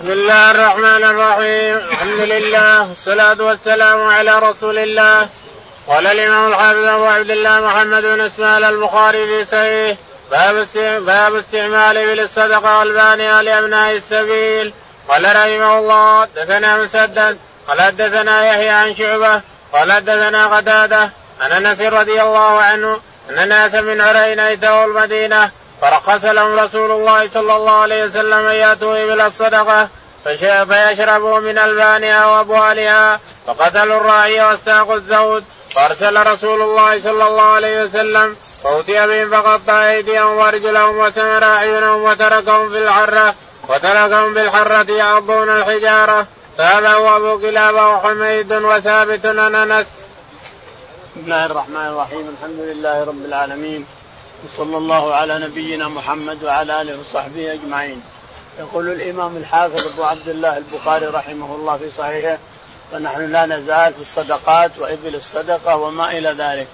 بسم الله الرحمن الرحيم. الحمد لله والصلاة والسلام على رسول الله. قال الإمام الحافظ أبو عبد الله محمد بن اسمال البخاري في صحيح باب استعماله للصدقة والبانية لأبناء السبيل. قال رحمه الله حدثنا مسدد قال حدثنا يحيى عن شعبة قال حدثنا قتادة عن أنس رضي الله عنه أن الناس من عرينة اتوا المدينة فرخص لهم رسول الله صلى الله عليه وسلم أن يأتوا إبل الصدقة فيشربوا من ألبانها وأبوالها فقتلوا الراعي واستاقوا الزود، فأرسل رسول الله صلى الله عليه وسلم فأوتي بهم فقطع أيديهم وأرجلهم وسمر أعينهم وتركهم بالحرة يعضون الحجارة. فأبوا أبو كلابة وحميد وثابت عن أنس. بسم الله الرحمن الرحيم. الحمد لله رب العالمين وصلى الله على نبينا محمد وعلى آله وصحبه أجمعين. يقول الإمام الحافظ أبو عبد الله البخاري رحمه الله في صحيحه ونحن لا نزال في الصدقات وإبل الصدقة وما إلى ذلك.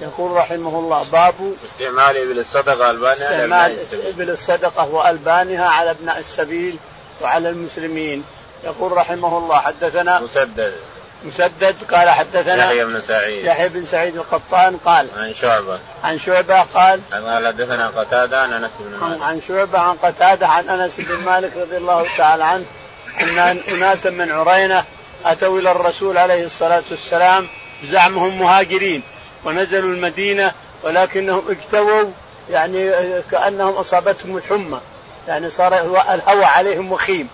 يقول رحمه الله باب استعمال إبل الصدقة وألبانها على أبناء السبيل وعلى المسلمين. يقول رحمه الله حدثنا مسدد قال حدثنا يحيى بن سعيد القطان قال عن شعبة قال حدثنا قتادة عن أنس بن مالك عن أنس بن مالك رضي الله تعالى عنه أن أناسا من عرينة أتوا إلى الرسول عليه الصلاة والسلام زعمهم مهاجرين ونزلوا المدينة ولكنهم اكتووا يعني كأنهم أصابتهم الحمى يعني صار الهوى عليهم وخيم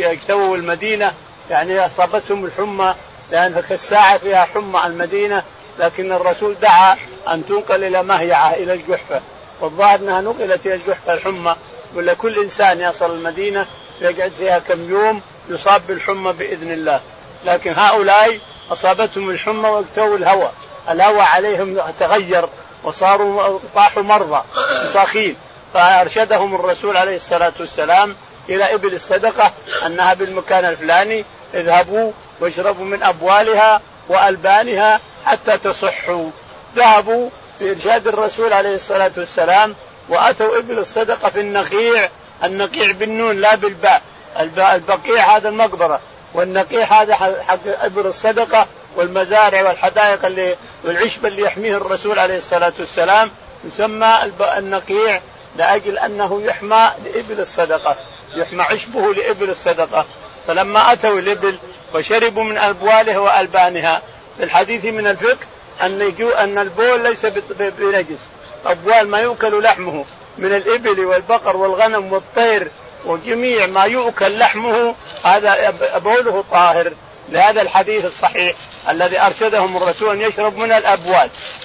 اكتووا المدينة يعني أصابتهم الحمى لأن كالساعة فيها حمى المدينة، لكن الرسول دعا أن تنقل إلى مهيعة إلى الجحفة والظاهر أنها نقلت إلى الجحفة الحمى، ولا كل إنسان يصل المدينة يقعد فيها كم يوم يصاب بالحمى بإذن الله، لكن هؤلاء أصابتهم الحمى واكتووا الهوى عليهم تغير وصاروا طاحوا مرضى صاخين، فأرشدهم الرسول عليه الصلاة والسلام إلى إبل الصدقة أنها بالمكان الفلاني اذهبوا واشربوا من أبوالها وألبانها حتى تصحوا. ذهبوا بإرشاد الرسول عليه الصلاة والسلام وأتوا إبل الصدقة في النقيع بالنون لا بالباء، البقيع هذا المقبرة والنقيع هذا حق إبل الصدقة والمزارع والحدائق والعشب اللي يحميه الرسول عليه الصلاة والسلام يسمى النقيع لأجل أنه يحمى لإبل الصدقة، يحمى عشبه لإبل الصدقة. فلما أتوا الإبل وشربوا من أبوالها وألبانها، في الحديث من الفقه أن البول ليس بنجس، أبوال ما يؤكل لحمه من الإبل والبقر والغنم والطير وجميع ما يؤكل لحمه هذا بوله طاهر، لهذا الحديث الصحيح الذي أرشدهم الرسول أن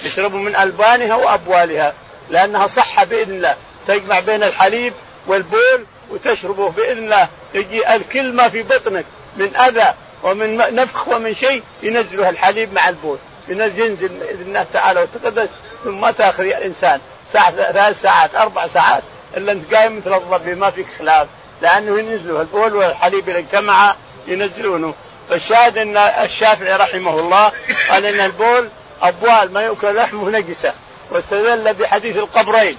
يشربوا من ألبانها وأبوالها لأنها صحة بإذن الله، تجمع بين الحليب والبول وتشربه بإذن الله يجي الكل ما في بطنك من أذى ومن نفخ ومن شيء ينزله الحليب مع البول ينزل بإذن الله تعالى وتقدس، ثم تأخري الإنسان ثلاث ساعات 4 ساعات إلا أنت قايم مثل الضبي ما فيك خلاف لأنه ينزله البول والحليب اللي اجتمع ينزلونه. فالشاهد أن الشافعي رحمه الله قال أن البول أبوال ما يؤكل لحمه نجسة، واستدل بحديث القبرين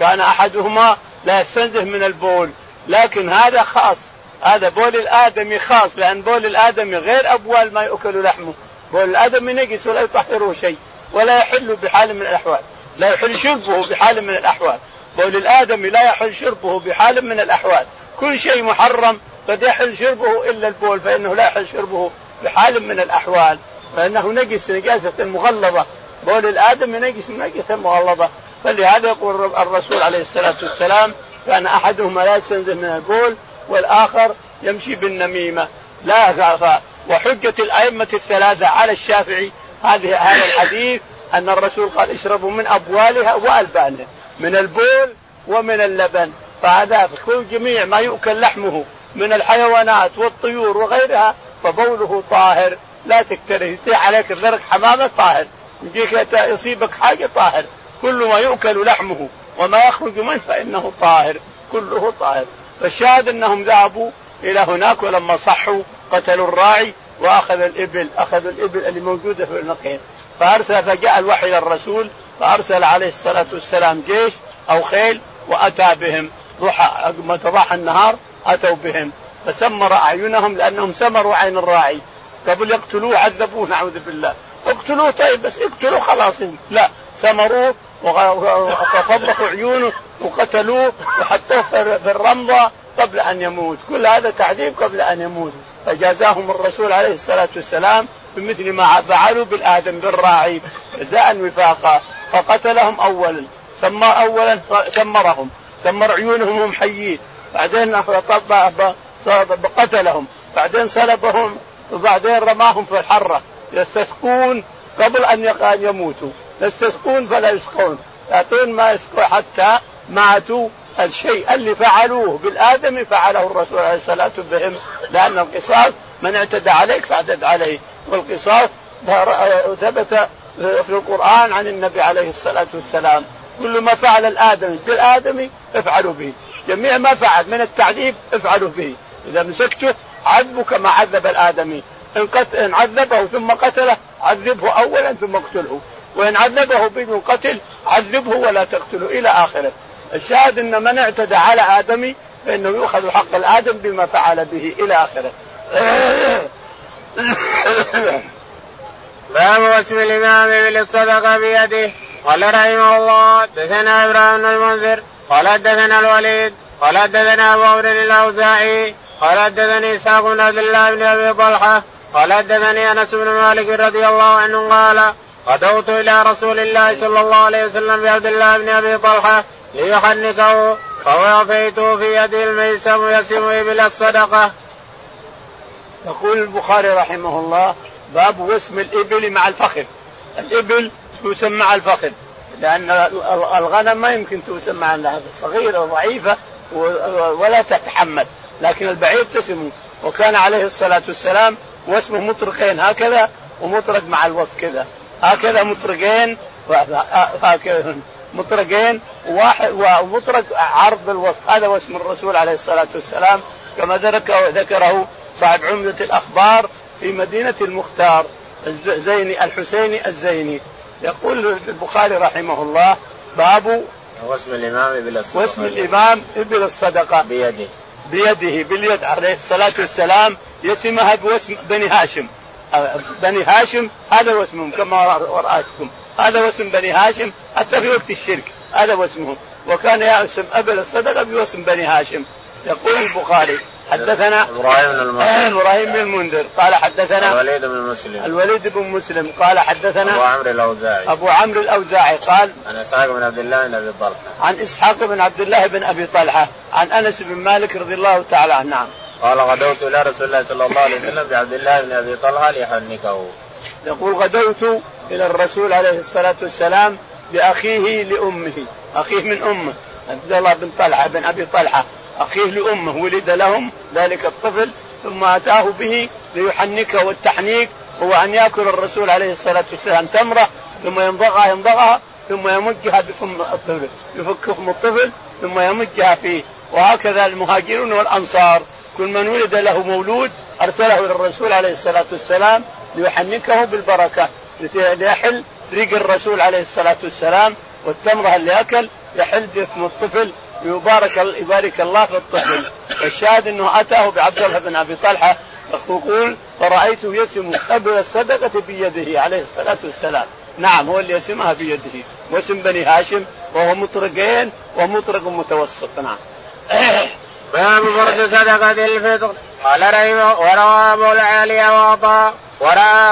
كان أحدهما لا يستنزه من البول، لكن هذا خاص، هذا بول الآدمي خاص لأن بول الآدمي غير أبوال ما يؤكل لحمه، بول الآدمي نجس ولا يطهره شيء ولا يحل بحال من الأحوال، لا يحل شربه بحال من الأحوال، بول الآدمي لا يحل شربه بحال من الأحوال، كل شيء محرم قد يحل شربه إلا البول فإنه لا يحل شربه بحال من الأحوال فإنه نجس نجاسة مغلظة، بول الآدمي نجس نجاسة مغلظة. فلهذا يقول الرسول عليه الصلاة والسلام كان أحدهما لا يستنزه من البول والآخر يمشي بالنميمة لا غافا. وحجة الأئمة الثلاثة على الشافعي هذا الحديث أن الرسول قال اشربوا من أبوالها وألبانها من البول ومن اللبن، فهذا كل جميع ما يؤكل لحمه من الحيوانات والطيور وغيرها فبوله طاهر لا تكتره، يطيح عليك الغرق حمامة طاهر، يجيك يصيبك حاجة طاهر، كل ما يؤكل لحمه وما يخرج منه فإنه طاهر كله طاهر. فالشاهد أنهم ذهبوا إلى هناك ولما صحوا قتلوا الراعي وأخذ الإبل، أخذوا الإبل اللي موجودة في النقيع، فجاء الوحي إلى الرسول فأرسل عليه الصلاة والسلام جيش أو خيل وأتى بهم، تضاح النهار أتوا بهم فسمر أعينهم لأنهم سمروا عين الراعي. قبل يقتلوه عذبوه نعوذ بالله، اقتلوه طيب بس اقتلوه خلاص، لا سمروه وتفضحوا عيونه وقتلوه وحطوه في الرمضة قبل أن يموت، كل هذا تعذيب قبل أن يموت. فجازاهم الرسول عليه الصلاة والسلام بمثل ما فعلوا بالآدم بالراعي جزاء وفاقا. فقتلهم أولا، سمرهم، سمر عيونهم وهم حيين، بعدين قتلهم، بعدين سلبهم، وبعدين رماهم في الحرة يستسقون قبل أن يموتوا، يستسقون فلا يسقون، يعطون ما يسقون حتى ماتوا. الشيء اللي فعلوه بالآدم فعله الرسول عليه الصلاة والسلام، لأن القصاص من اعتدى عليك فاعتد عليه، والقصاص ثبت في القرآن عن النبي عليه الصلاة والسلام. كل ما فعل الآدمي بالآدمي افعلوا به، جميع ما فعل من التعذيب افعلوا به. إذا مسكته عذبه كما عذب الآدمي، إن عذبه ثم قتله عذبه أولا ثم اقتله، وإن عذبه بالقتل عذبه ولا تقتله إلى آخره. الشاهد أن من اعتدى على آدمي فإنه يؤخذ حق الآدم بما فعل به إلى آخره. باب واسم الإمام بالصدقة بيده. قال رحمه الله دثنا إبراهيم بن المنذر قال دثنا الوليد قال دثنا أبو عبد الله الأوزاعي قال دثني إساق بن عبد الله بن أبي طلحة قال دثني أنس بن مالك رضي الله عنه قال غدوت إلى رسول الله صلى الله عليه وسلم بعبد الله بن أبي طلحة ليحنكه فوافيته في يدي الميسم يسمه بالصدقة. يقول البخاري رحمه الله باب وسم الإبل مع الفخذ. الإبل توسم مع الفخذ لأن الغنم ما يمكن توسم مع الفخذ، صغيرة وضعيفة ولا تتحمل، لكن البعير تسمه. وكان عليه الصلاة والسلام وسمه مطرقين هكذا، ومطرق مع الوسط كذا هكذا، مطرقين هكذا، مطرقين ومطرق عرض الوسط، هذا وسم الرسول عليه الصلاة والسلام كما ذكره صاحب عمدة الأخبار في مدينة المختار الحسيني الزيني. يقول البخاري رحمه الله باب واسم الإمام إبل الصدقة بيده، باليد عليه الصلاة والسلام يسمها بوسم بني هاشم. بني هاشم هذا واسمهم كما رأيتكم، هذا واسم بني هاشم حتى في وقت الشرك هذا واسمهم، وكان يسمى إبل الصدقة بواسم بني هاشم. يقول البخاري حدثنا إبراهيم بن المنذر قال حدثنا الوليد بن مسلم قال حدثنا أبو عمرو الأوزاعي قال عن إسحاق بن عبد الله بن أبي طلحة عن أنس بن مالك رضي الله تعالى عنه قال غدوت إلى رسول الله صلى الله عليه وسلم بعبد الله بن أبي طلحة ليحنكه. يقول غدوت إلى الرسول عليه الصلاة والسلام بأخيه لأمه، أخيه من أمه عبد الله بن طلحة بن أبي طلحة، أخيه لأمه ولد لهم ذلك الطفل، ثم أتاه به ليحنكه. والتحنيك هو أن يأكل الرسول عليه الصلاة والسلام تمرة ثم يمضغها ثم يمجها بفم الطفل، يفك فم الطفل ثم يمجها فيه. وهكذا المهاجرون والأنصار كل من ولد له مولود أرسله للرسول عليه الصلاة والسلام ليحنكه بالبركة، ليحل ريق الرسول عليه الصلاة والسلام، والتمرة اللي أكل يحل بفم الطفل يبارك الله في الطفل. الشاهد أنه أتاه بعبد الله بن أبي طلحة يقول فرأيته يسم إبل الصدقة بيده عليه الصلاة والسلام. نعم هو اللي يسمها بيده، واسم بني هاشم وهو مطرقين ومطرق متوسط. نعم. باب فرض صدقة الفطر. قال رحمه وروى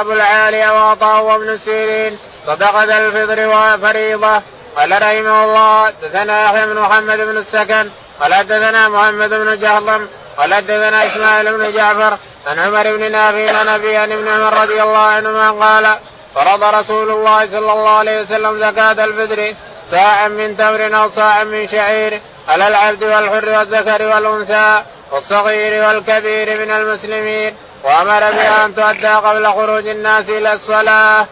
أبو العالية وعطاء وابن سيرين صدقة الفطر وفريضة. قال رحمه الله دثنا يحيى بن محمد بن السكن قال دثنا محمد بن جهضم قال دثنا إسماعيل بن جعفر عن عمر بن نافع عن أبيه عن ابن عمر رضي الله عنهما قال فرض رسول الله صلى الله عليه وسلم زكاة الفطر ساعا من تمر أو ساعا من شعير على العبد والحر والذكر والأنثى والصغير والكبير من المسلمين، وأمر بها أن تؤدى قبل خروج الناس إلى الصلاة.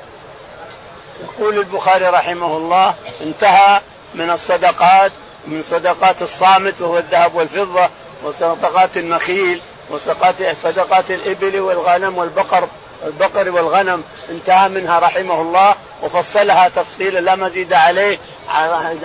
يقول البخاري رحمه الله انتهى من الصدقات، من صدقات الصامت وهو الذهب والفضة، وصدقات النخيل، وصدقات الإبل والغنم والبقر والغنم، انتهى منها رحمه الله وفصلها تفصيلا لا مزيد عليه،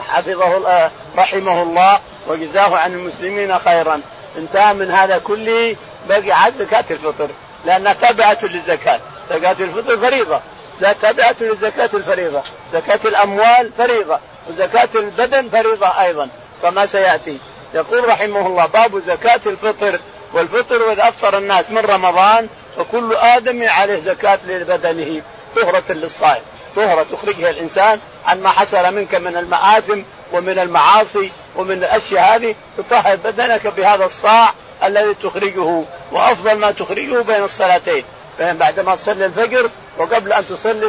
حفظه رحمه الله وجزاه عن المسلمين خيرا. انتهى من هذا كله بقي زكاة الفطر لأنها تابعة للزكاة. زكاة الفطر فريضة، لا تابعة للزكاة الفريضة. زكاة الأموال فريضة وزكاة البدن فريضة أيضا، فما سيأتي. يقول رحمه الله: باب زكاة الفطر. والفطر وإذا أفطر الناس من رمضان فكل آدم عليه زكاة لبدنه طهرة للصائم، طهرة تخرجها الإنسان عن ما حصل منك من المآثم ومن المعاصي ومن الأشياء هذه. تطهر بدنك بهذا الصاع الذي تخرجه، وأفضل ما تخرجه بين الصلاتين، بعدما تصلي الفجر وقبل أن تصلي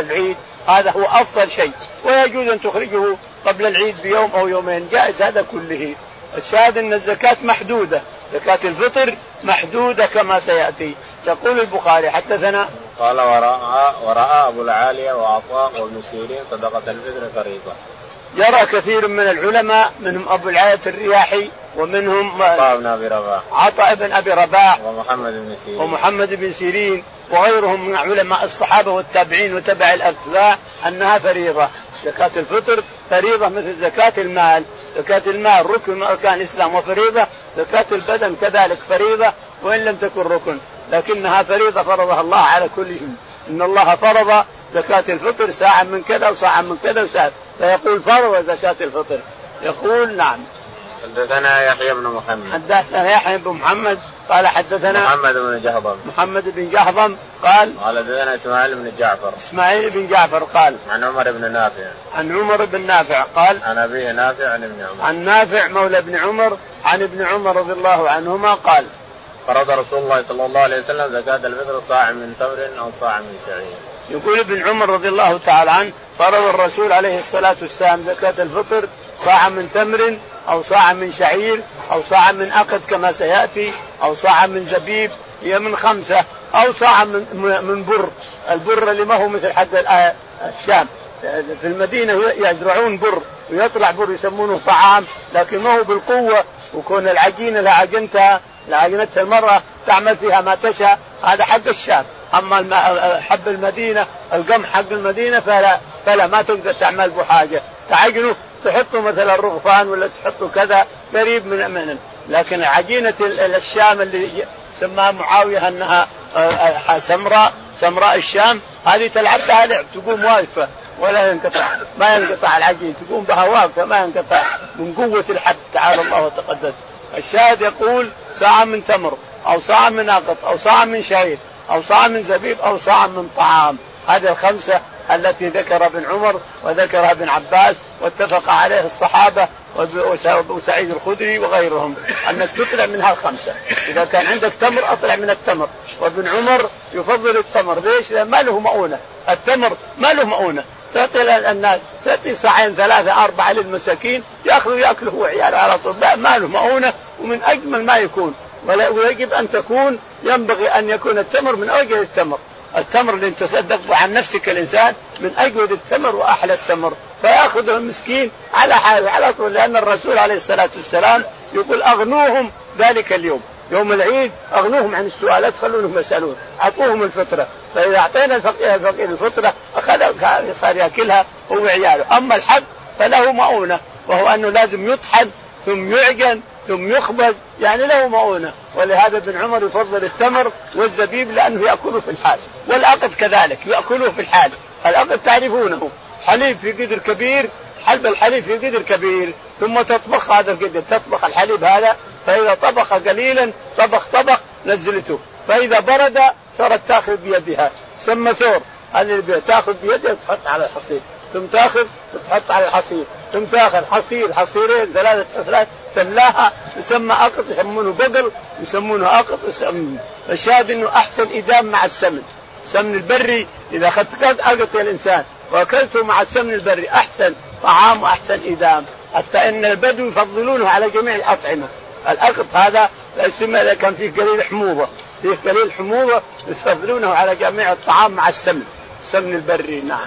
العيد، هذا هو أفضل شيء. ويجوز أن تخرجه قبل العيد بيوم أو يومين، جائز هذا كله. الشاهد أن الزكاة محدودة، زكاة الفطر محدودة كما سيأتي. يقول البخاري: حدثنا قال ورأى أبو العالية وعطاء وابن سيرين صدقة الفطر فريضة. يرى كثير من العلماء، منهم أبو العالية الرياحي، ومنهم عطاء بن أبي رباح ومحمد بن سيرين وغيرهم من علماء الصحابة والتابعين وتبع الأتباع أنها فريضة. زكاة الفطر فريضة مثل زكاة المال. زكاة المال ركن من أركان الإسلام وفريضة. زكاة البدن كذلك فريضة وإن لم تكن ركن، لكنها فريضة فرضها الله على كل شيء. إن الله فرض زكاة الفطر ساعة من كذا وساعة من كذا وساعة، فيقول فرض زكاة الفطر. يقول: نعم. حدثنا يحيى بن محمد قال حدثنا محمد بن جهضم قال حدثنا إسماعيل بن جعفر قال عن عمر بن نافع قال عن أبيه نافع عن ابن عمر عن نافع مولى ابن عمر عن ابن عمر رضي الله عنهما قال: فرض رسول الله صلى الله عليه وسلم زكاة الفطر صاع من تمر أو صاع من شعير. يقول ابن عمر رضي الله تعالى عنه: فرض الرسول عليه الصلاة والسلام زكاة الفطر صاع من تمر أو صاع من شعير أو صاع من أقد كما سيأتي، أو صاع من زبيب هي من 5، أو صاع من بر. البر اللي ما هو مثل حد الشام، في المدينة يزرعون بر ويطلع بر يسمونه طعام، لكن ما هو بالقوة، وكون العجينة لعجنتها المرة تعمل فيها ما تشاء، هذا حق الشام. أما حب المدينة، القمح حق المدينة، فلا ما تقدر تعمل بحاجة تعجنه، تحطه مثلا الرغفان ولا تحطه كذا قريب من أمنه. لكن عجينة الشام اللي سماها معاوية أنها سمراء الشام، هذه تلعبها لعب، تقوم واقفة ولا ينقطع، ما ينقطع العجين، تقوم بها واقفة ما ينقطع من قوة الحد، تعالى الله وتقدس. الشاهد يقول: ساعة من تمر أو ساعة من أقط أو ساعة من شعير أو ساعة من زبيب أو ساعة من طعام، هذه 5 التي ذكر ابن عمر وذكرها ابن عباس واتفق عليه الصحابة وأبو سعيد الخدري وغيرهم أنك تطلع منها 5. إذا كان عندك تمر أطلع من التمر، وابن عمر يفضل التمر. ليش؟ لأن ما له مؤونة، التمر ما له مؤونة، تعطي الناس، تعطي 2 3 4 للمساكين يأخذوا يأكله وعياله على طول، ما له مؤونة، ومن أجمل ما يكون. ويجب أن تكون، ينبغي أن يكون التمر من أوجه التمر اللي تصدق عن نفسك الإنسان من أجود التمر وأحلى التمر، فيأخذه المسكين على حاله على طول، لأن الرسول عليه الصلاة والسلام يقول: أغنوهم ذلك اليوم، يوم العيد أغنوهم عن السؤالات، خلونهم يسألون، أعطوهم الفطرة. فإذا أعطينا الفقير الفطرة أخذها صار يأكلها هو عياله. أما الحد فله مؤونة، وهو أنه لازم يطحن ثم يعجن ثم يخبز، يعني له مؤونة. ولهذا ابن عمر يفضل التمر والزبيب لأنه يأكله في الحال، والأقد كذلك يأكله في الحال. الأقد تعرفونه، حليب في قدر كبير، حلب الحليب في قدر كبير، ثم تطبخ هذا القدر، تطبخ الحليب هذا، فإذا طبخ قليلا طبخ نزلته، فإذا برد صارت تأخذ بيدها، سمى ثور، هذه تأخذ بيدها وتحط على الحصير، ثم تأخذ وتحط على الحصير، ثم تأخذ حصير حصيرين 3 حصيرات تملاها، يسمى أقط، يسمونه بقل، يسمونه أقط. الشاهد أنه أحسن إدام مع السمن البري. إذا أخذت أقط الإنسان وأكلته مع السمن البري أحسن طعام وأحسن إدام، حتى أن البدو يفضلونه على جميع الأطعمة. الأقط هذا يسمى إذا كان فيه قليل حموضة، يفضلونه على جميع الطعام مع السمن البري. نعم.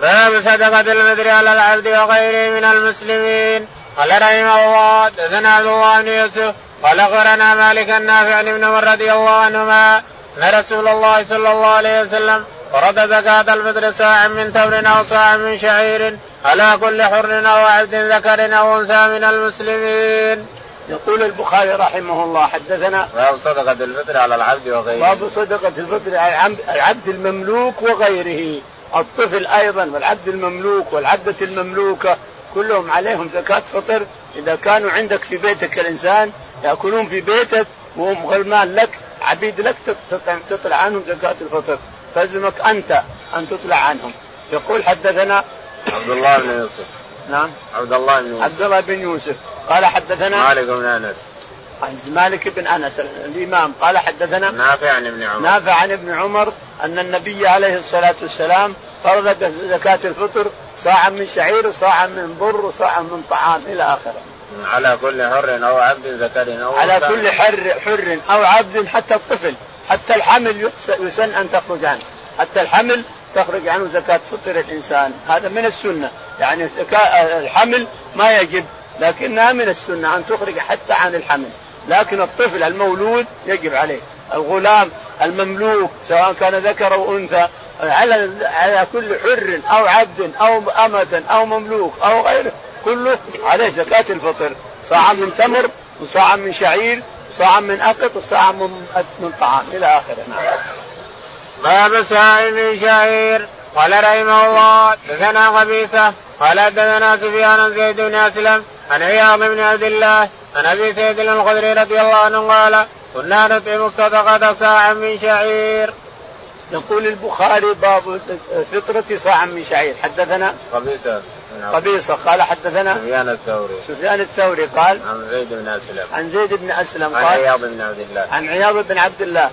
باب صدقة الفطر على العبد وغيره من المسلمين. قال رحمه الله: حدثنا أبو بن يوسف قال أخبرنا مالك النافع عن ابن عمر رضي الله عنهما أن رسول الله صلى الله عليه وسلم فرض زكاة الفطر صاعا من تمر أو صاعا من شعير على كل حر أو عبد ذكر أو أنثى من المسلمين. يقول البخاري رحمه الله حدثنا باب صدقة الفطر على العبد وغيره. باب صدقة الفطر على العبد المملوك وغيره، الطفل أيضا والعبد المملوك والعبدة المملوكة كلهم عليهم زكاة فطر. إذا كانوا عندك في بيتك الإنسان يأكلون في بيتك وهم غلمان لك عبيد لك تطلع عنهم زكاة الفطر، فلزمك أنت أن تطلع عنهم. يقول حدثنا عبد الله بن يوسف. نعم عبد الله بن يوسف قال حدثنا مالك بن أنس الإمام قال حدثنا نافع عن ابن عمر أن النبي عليه الصلاة والسلام فرض زكاة الفطر صاعا من شعير وصاعا من بر وصاعا من طعام إلى آخره. على كل حر أو عبد ذكر أو على كل حر أو عبد، حتى الطفل حتى الحمل يسن أن تخرج عنه، حتى الحمل تخرج عنه زكاة فطر الإنسان. هذا من السنة، يعني الحمل ما يجب لكنها من السنة أن تخرج حتى عن الحمل، لكن الطفل المولود يجب عليه. الغلام المملوك سواء كان ذكر أو أنثى على كل حر أو عبد أو أمة أو مملوك أو غيره كله عليه زكاة الفطر، صاعا من تمر وصاعا من شعير وصاعا من أقط وصاعا من طعام إلى آخره. باب صاع من شعير. قال رحمه الله دثنا قبيسة قال دثنا سفيان زيد بن أسلم عن عياض بن عبد الله عن أبي سعيد الخدري رضي الله عنه قال كنا نطعم الصدقة صاعا من شعير. يقول البخاري باب فطرة صاعا من شعير. حدثنا قبيصة قال حدثنا سفيان الثوري قال عن زيد بن أسلم قال عن عياض بن عبد الله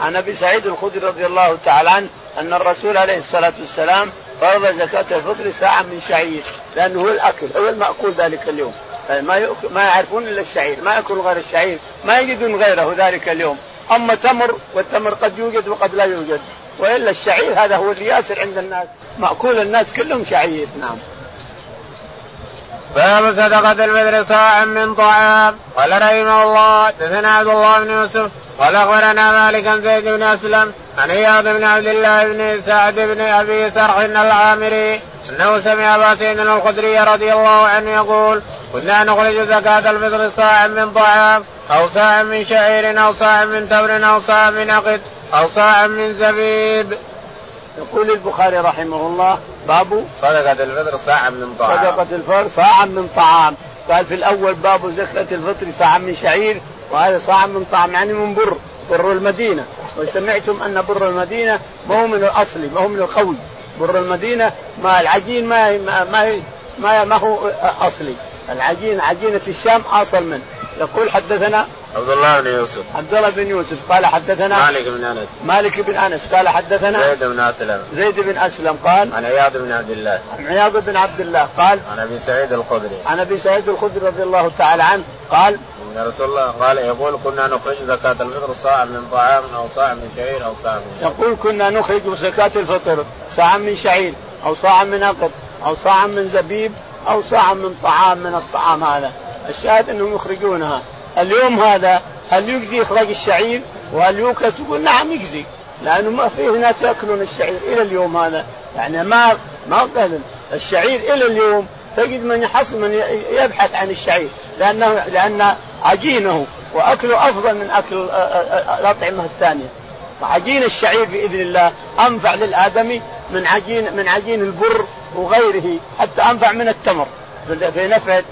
عن أبي سعيد الخدري رضي الله تعالى عنه أن الرسول عليه الصلاة والسلام فرض زكاة الفطر ساعة من شعير، لأنه هو الأكل هو المأكول ذلك اليوم، ما يعرفون إلا الشعير، ما يأكل غير الشعير، ما يجدون غيره ذلك اليوم. أما تمر والتمر قد يوجد وقد لا يوجد، وإلا الشعير هذا هو اللي ياسر عند الناس، مأكول الناس كلهم شعير. نعم. باب صدقة الفطر صاع من طعام. قال رحمه الله حدثنا عبد الله بن يوسف قال أخبرنا مالك عن زيد بن أسلم عن عياض بن عبد الله بن سعد بن أبي سرح العامري أنه سمع أبا سعيد الخدري رضي الله عنه يقول كنا نخرج زكاة الفطر صاع من طعام أو صاع من شعير أو صاع من تمر أو صاع من عقد أو صاع من زبيب. يقول البخاري رحمه الله باب صدقة الفطر صاع من طعام. صدقة الفطر صاع من طعام، قال في الأول باب زكاة الفطر صاع من شعير، وهذا صاع من طعام يعني من بر المدينة، وسمعتم أن بر المدينة ما هو من الأصلي ما هو من القوي، بر المدينة ما العجين ما ما ما, ما, ما هو أصلي، العجين عجينة الشام أصل منه. يقول حدثنا عبد الله بن يوسف قال حدثنا مالك بن أنس قال حدثنا زيد بن أسلم قال عن عياض بن عبد الله قال عن أبي سعيد الخدري رضي الله تعالى عنه قال يا رسول الله قال يقول كنا نخرج زكاة الفطر صاع من طعام أو صاع من شعير أو صاع من يقول كنا نخرج زكاة الفطر صاع من شعير أو صاع من عقد أو صاع من زبيب أو صاع من طعام من الطعام. هذا الشاهد أنهم يخرجونها. اليوم هذا هل يجزي إخراج الشعير وهل يوكل؟ تقول نعم يجزي، لأنه ما فيه ناس يأكلون الشعير إلى اليوم هذا، يعني ما قال الشعير إلى اليوم تجد من يبحث عن الشعير لأن عجينه وأكله أفضل من أكل الأطعمة الثانية. عجين الشعير بإذن الله أنفع للآدمي من عجين البر وغيره، حتى أنفع من التمر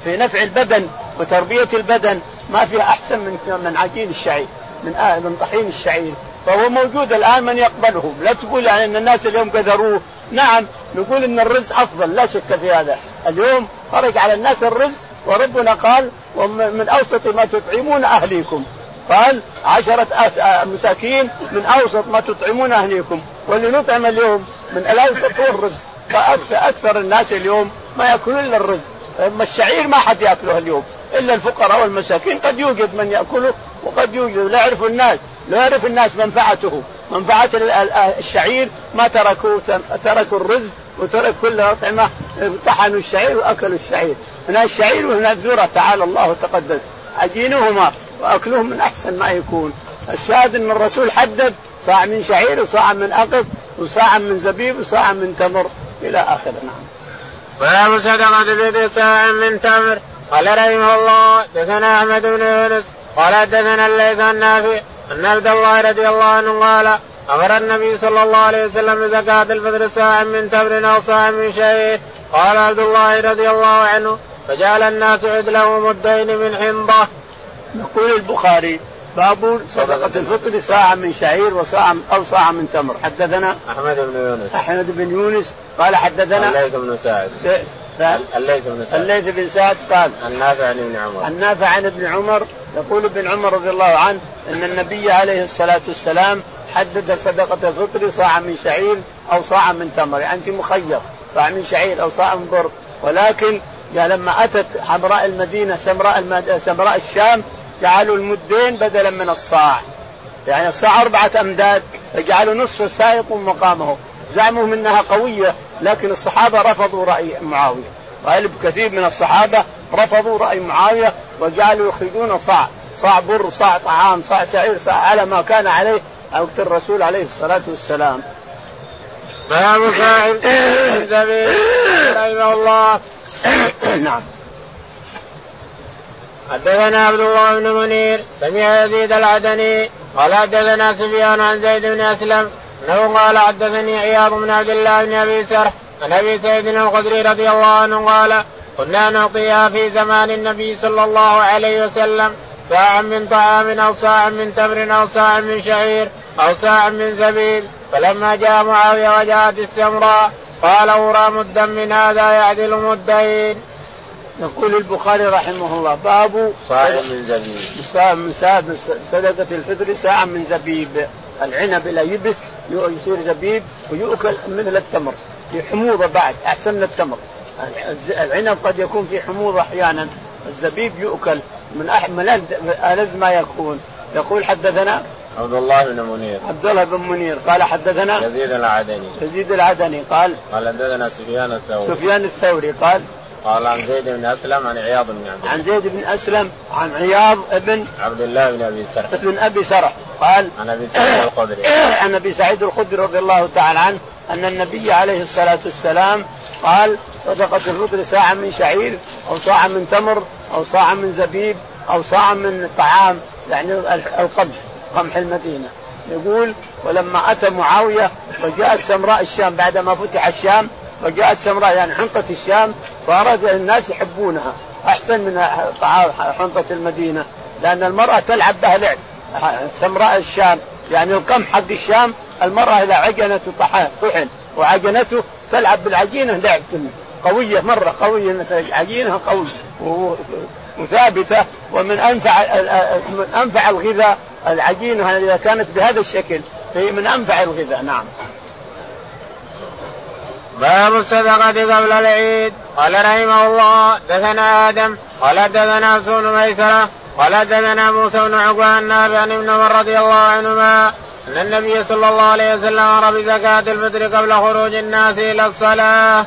في نفع البدن وتربية البدن، ما فيها أحسن من عجين الشعير من طحين الشعير. فهو موجود الآن من يقبله، لا تقول يعني أن الناس اليوم قدروه. نعم نقول أن الرزق أفضل لا شك في هذا، اليوم خرج على الناس الرزق، وربنا قال ومن أوسط ما تطعمون أهليكم، قال 10 مساكين من أوسط ما تطعمون أهليكم، واللي نطعم اليوم من الأوسط هو الرزق. فأكثر الناس اليوم ما يأكلون إلا الرزق، أما الشعير ما حد يأكله اليوم إلا الفقراء والمساكين، قد يوجد من يأكله وقد يوجد لا يعرف الناس منفعته، منفعة الشعير ما تركوا الرزق وترك كل أطعمة، طحنوا الشعير وأكلوا الشعير. هنا الشعير وهنا الذرة تعالى الله وتقدس، عجينهما وأكلهم من أحسن ما يكون. الشاهد أن الرسول حدد صاع من شعير وصاع من أقف وصاع من زبيب وصاع من تمر إلى آخر. نعم. باب صدقة الفطر صاع من تمر. قال رحمه الله دثنا أحمد بن يونس قال دثنا الليث عن نافع أن عبد الله رضي الله عنه قال أمر النبي صلى الله عليه وسلم بزكاة الفطر ساعا من تمر أو ساعا من شعير. قال عبد الله رضي الله عنه فجعل الناس عدلهم مدين من حنطة. نقول البخاري باب صدقة الفطر ساعة من شعير وساعة أو ساعة من تمر. حدثنا أحمد بن يونس قال حدثنا الليث بن سعد قال النافع عن ابن عمر يقول ابن عمر رضي الله عنه أن النبي عليه الصلاة والسلام حدد صدقة الفطر ساعة من شعير أو ساعة من تمر، يعني أنت مخير ساعة من شعير أو ساعة من برد. ولكن لما أتت حمراء المدينة سمراء الشام جعلوا المدين بدلا من الصاع، يعني الصاع 4 أمداد فجعلوا نصف الساع يقوم مقامه. زعموا أنها قوية لكن الصحابة رفضوا رأي معاوية، غالب كثير من الصحابة رفضوا رأي معاوية وجعلوا يخرجون صاع بر، صاع طعام، صاع شعير، صاع على ما كان عليه أو الرسول عليه الصلاة والسلام. باب ساع الزبيب رحمه الله. نعم. حدثنا عبد الله بن منير سمع يزيد العدني قال حدثنا سفيان عن زيد بن أسلم أنه قال حدثني عياض بن عبد الله بن أبي سعيد عن أبي سعيد الخدري رضي الله عنه قال كنا نعطيها في زمان النبي صلى الله عليه وسلم ساعا من طعام أو ساعا من تمر أو ساعا من شعير أو ساعا من زبيب. فلما جاء معاوية وجاءت السمراء قال أورام الدم هذا يعدل مدين. نقول البخاري رحمه الله باب ساعة من زبيب صدقة الفطر ساعة من زبيب، العنب إلى يبس يصير زبيب ويؤكل مثل التمر في حموضة بعد أحسن من التمر. العنب قد يكون في حموضة أحيانا، الزبيب يؤكل من ألذ ما يكون. يقول حدثنا عبد الله بن منير قال حدثنا يزيد العدني قال حدثنا سفيان الثوري قال عن زيد بن أسلم عن عياض بن عبد الله عن زيد بن أسلم عن عياض بن عبد الله بن أبي سرح قال عن أبي سعيد الخدري رضي الله تعالى عنه أن النبي عليه الصلاة والسلام قال صدقة الفطر ساعة من شعير أو ساعة من تمر أو ساعة من زبيب أو ساعة من طعام، يعني القمح المدينة. يقول ولما أتى معاوية وجاءت سمراء الشام بعدما فتح الشام وجاءت سمراء يعني حنطة الشام صارت الناس يحبونها أحسن من حنطة المدينة، لأن المرأة تلعب بها لعب. سمراء الشام يعني القمح حق الشام، المرأة إذا عجنته طحن وعجنته تلعب بالعجينة لعب قوية، مرة قوية عجينها قوية وثابتة، ومن أنفع الغذاء العجينة إذا كانت بهذا الشكل هي من أنفع الغذاء. نعم. باب الصدقة قبل العيد. قال رحمه الله دثنا آدم قال دثنا أبو سعيد ميسره قال دثنا موسى بن عقبه النافع بن عمر رضي الله عنهما أن النبي صلى الله عليه وسلم أمر بزكاة الفطر قبل خروج الناس إلى الصلاة.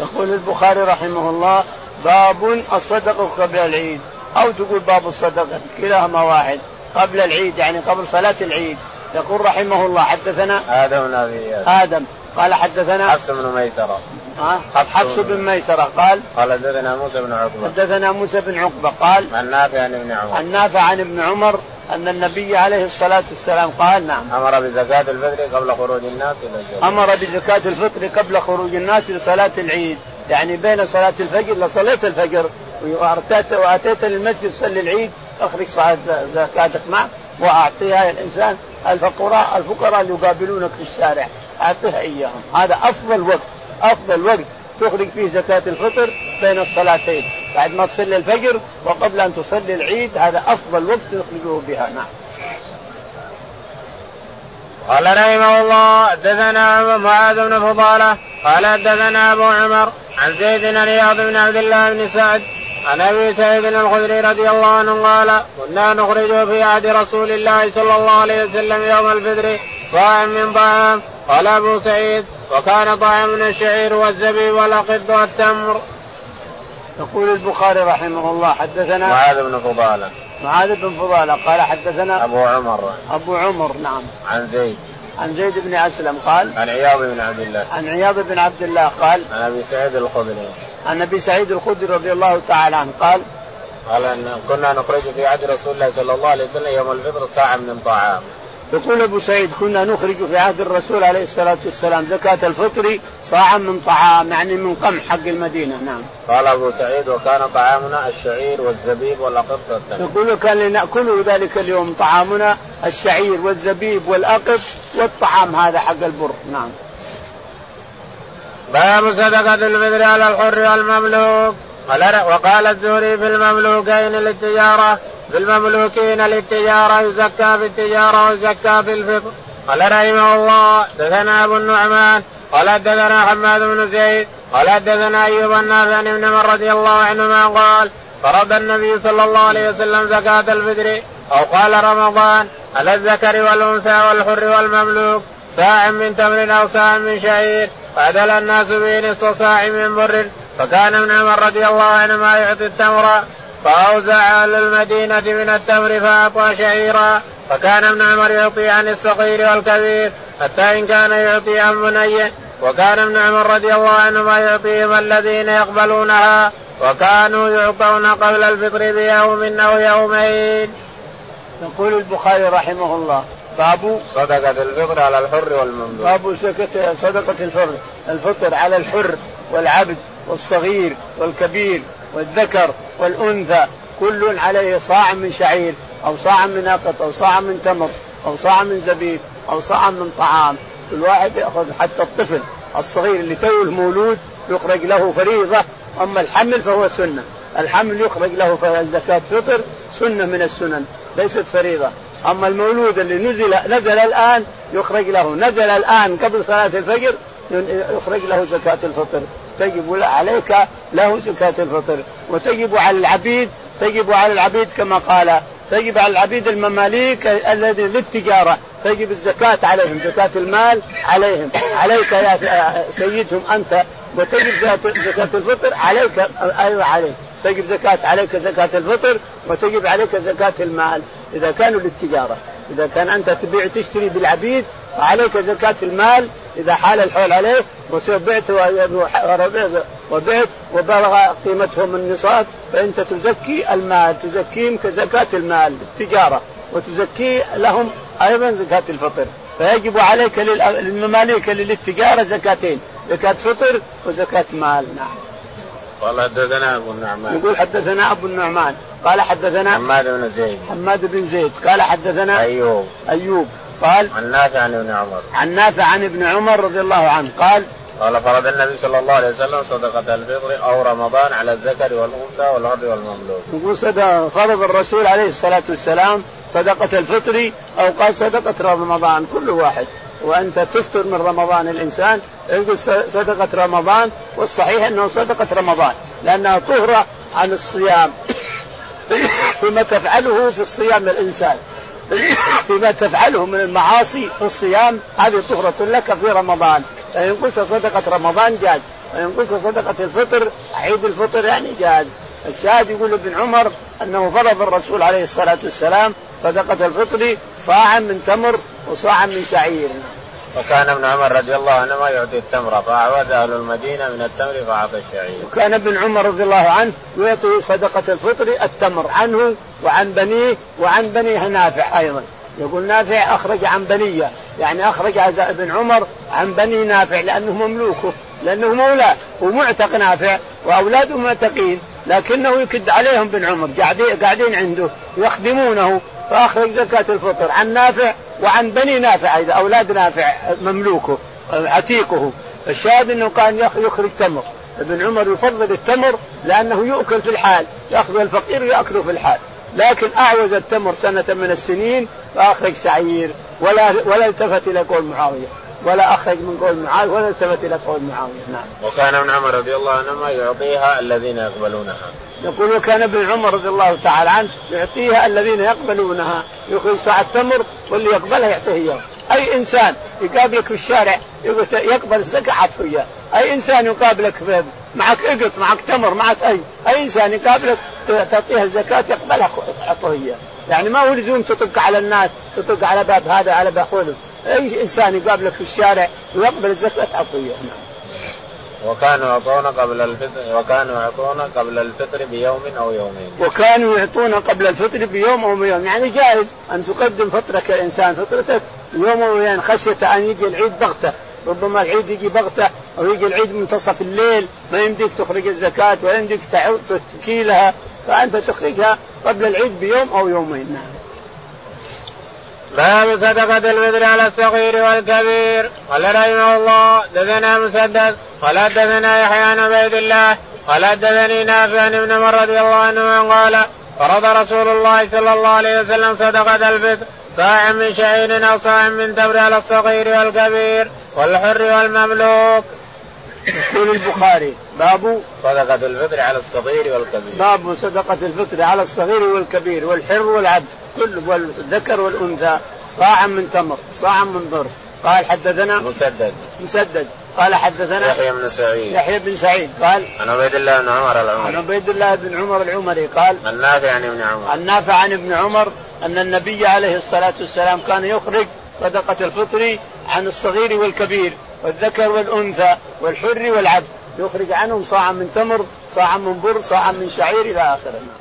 يقول البخاري رحمه الله باب الصدقة قبل العيد، أو تقول باب الصدقة، كلاهما واحد. قبل العيد يعني قبل صلاة العيد. يقول رحمه الله حدثنا آدم قال حدثنا حفص بن ميسره قال حدثنا موسى بن عقبه قال عن نافع عن ابن عمر أن النبي عليه الصلاة والسلام قال نعم أمر بزكاة الفطر قبل خروج الناس لصلاة العيد، يعني بين صلاة الفجر لصلاة الفجر وأتيت للمسجد صلي العيد أخرج زكاتك معك وأعطيها الإنسان الفقراء اللي يقابلونك في الشارع، أعطيها إياهم. هذا أفضل وقت تخرج فيه زكاة الفطر بين الصلاتين بعد ما تصلي الفجر وقبل أن تصلي العيد، هذا أفضل وقت تخرجه بها. نعم. قال رحمه الله حدثنا معاذ بن فضالة قال حدثنا أبو عمر عن زيد بن عياض بن عبد الله بن سعد عن أبي سعيد الخدري رضي الله عنه قال كنا نخرج في عهد رسول الله صلى الله عليه وسلم يوم الفطر صاع من طعام. قال أبو سعيد وكان طعامنا الشعير والزبيب والقط والتمر. يقول البخاري رحمه الله حدثنا معاذ بن فضالة قال حدثنا أبو عمر نعم عن زيد بن أسلم قال عن عياض بن عبد الله قال عن أبي سعيد الخدري عن أبي سعيد الخدري رضي الله تعالى عنه قال أن كنا نخرج في عهد رسول الله صلى الله عليه وسلم يوم الفطر ساعة من الطعام. يقول أبو سعيد كنا نخرج في عهد الرسول عليه الصلاة والسلام زكاة الفطر صاعا من طعام يعني من قمح حق المدينة. نعم. قال أبو سعيد وكان طعامنا الشعير والزبيب والأقط والتمر. يقول كان نأكله ذلك اليوم طعامنا الشعير والزبيب والأقط والطعام هذا حق البر. نعم. باب صدقة الفطر على الحر والمملوك. وقال الزهري في المملوكين للتجارة يزكى في التجارة ويزكى في الفطر. قال رحمه الله دثنا أبو النعمان قال دثنا حماد بن زيد قال دثنا أيوب النافع بن عمر رضي الله عنهما قال فرض النبي صلى الله عليه وسلم زكاة الفطر أو قال رمضان على الذكر والأنثى والحر والمملوك ساع من تمر أو ساع من شعير فأدل الناس به نصف ساع من بر فكان ابن عمر رضي الله عنهما يعطي التمر فأوزع أهل المدينة من التمر فأعطى شعيرا فكان ابن عمر يعطي عن الصغير والكبير حتى إن كان يعطي عن مني وكان ابن عمر رضي الله عنهما يعطيهم الذين يقبلونها وكانوا يعطون قبل الفطر بيوم أو يومين. يقول البخاري رحمه الله باب صدقة الفطر على الحر والمملوك. باب صدقة الفطر على الحر والعبد والصغير والكبير والذكر والأنثى كل عليه صاع من شعير أو صاع من أقط أو صاع من تمر أو صاع من زبيب أو صاع من طعام. كل واحد يأخذ حتى الطفل الصغير اللي توه المولود يخرج له فريضة. أما الحمل فهو سنة. الحمل يخرج له زكاة فطر سنة من السنن ليست فريضة. أما المولود اللي نزل الآن يخرج له نزل الآن قبل صلاة الفجر يخرج له زكاة الفطر. تجب عليك له زكاة الفطر. وتجب على العبيد كما قال تجب على العبيد المماليك الذي للتجارة تجب الزكاة عليهم زكاة المال عليهم عليك يا سيدهم أنت. وتجب زكاة الفطر عليك أيضا عليك تجب زكاة عليك زكاة الفطر وتجب عليك زكاة المال إذا كانوا للتجارة. إذا كان أنت تبيع تشتري بالعبيد عليك زكاة المال إذا حال الحول عليه وبعت وبلغ قيمتهم النصاب فأنت تزكي المال تزكيهم كزكاة المال التجارة وتزكي لهم أيضا زكاة الفطر. فيجب عليك للمماليك للتجارة زكاتين زكاة فطر وزكاة مال. نعم. قال حدثنا أبو النعمان يقول حدثنا أبو النعمان قال حدثنا حماد بن زيد قال حدثنا أيوب قال عن نافع عن ابن عمر رضي الله عنه قال فرض النبي صلى الله عليه وسلم صدقة الفطر أو رمضان على الذكر والأنثى والحر والمملوك. يقول فرض الرسول عليه الصلاة والسلام صدقة الفطر أو قال صدقة رمضان كل واحد وأنت تفطر من رمضان الإنسان يقول صدقة رمضان. والصحيح أنه صدقة رمضان لأنها طهرة عن الصيام فيما تفعله في الصيام الإنسان فيما تفعله من المعاصي في الصيام هذه طهرة لك في رمضان. فإن قلت صدقة رمضان جاز وإن قلت صدقة الفطر عيد الفطر يعني جاز. الشاهد يقول ابن عمر أنه فرض الرسول عليه الصلاة والسلام صدقة الفطر صاعا من تمر وصاعا من شعير. وكان ابن عمر رضي الله عنهما يعطي التمر فأعوذ أهل المدينة من التمر فأعطى الشعير. وكان ابن عمر رضي الله عنه يعطي صدقة الفطر التمر عنه وعن بنيه وعن بنيه نافع أيضا. يقول نافع أخرج عن بنيه يعني أخرج ابن عمر عن بني نافع لأنه مملوكه لأنه مولاه ومعتق نافع وأولاده معتقين لكنه يكد عليهم ابن عمر قاعدين عنده يخدمونه فأخرج زكاة الفطر عن نافع وعن بني نافع إذا أولاد نافع مملوكه عتيقه. الشاهد أنه كان يخرج تمر ابن عمر يفضل التمر لأنه يؤكل في الحال يأخذ الفقير يأكله في الحال لكن أعوز التمر سنة من السنين فأخرج شعير ولا التفت إلى قول معاوية ولا أخرج من قول معاوية ولا التفت إلى قول معاوية. نعم. وكان ابن عمر رضي الله عنهما يعطيها الذين يقبلونها. يقول وكان ابن عمر رضي الله تعالى عنه يعطيها الذين يقبلونها يخرج ساعة تمر واللي يقبلها يعطيه اياه. أي إنسان يقابلك في الشارع يقبل الزكاة عطيه. أي إنسان يقابلك معك إقط معك تمر معك أي إنسان يقابلك تعطيه الزكاة يقبلها عطيه. يعني ما هو لزوم تطق على الناس تطق على باب هذا على باب خذه. أي إنسان يقابلك في الشارع يقبل الزكاة عطيه. وكانوا يعطون قبل الفطر بيوم أو يومين. وكانوا يعطون قبل الفطر بيوم أو يومين، يعني جائز أن تقدم فطرك الإنسان فطرتك يوم أو يومين، خشية أن يجي العيد بغتة، ربما العيد يجي بغتة أو يجي العيد منتصف الليل ما يمديك تخرج الزكاة ولا يمديك تكيلها، فأنت تخرجها قبل العيد بيوم أو يومين. نعم. باب صدقة الفطر على الصغير والكبير. قال رحمه الله دثنا مسدد قال حدثنا يحيى بن عبيد الله قال حدثني نافع عن ابن عمر رضي الله عنهما قال فرض رسول الله صلى الله عليه وسلم صدقة الفطر صاع من شعير أو صاع من تمر على الصغير والكبير والحر والمملوك. يقول البخاري باب صدقة الفطر على الصغير والكبير. باب صدقة الفطر على الصغير والكبير والحر والعبد كل والذكر والأنثى. صاعا من تمر صاعا من ضر. قال حدثنا مسدد قال حدثنا يحيى بن سعيد قال عن عبد الله بن عمر العمري قال عن نافع عن ابن عمر أن النبي عليه الصلاة والسلام كان يخرج صدقة الفطر عن الصغير والكبير والذكر والأنثى والحر والعبد، يخرج عنهم صاعا من تمر صاعا من بر صاعا من شعير إلى آخره.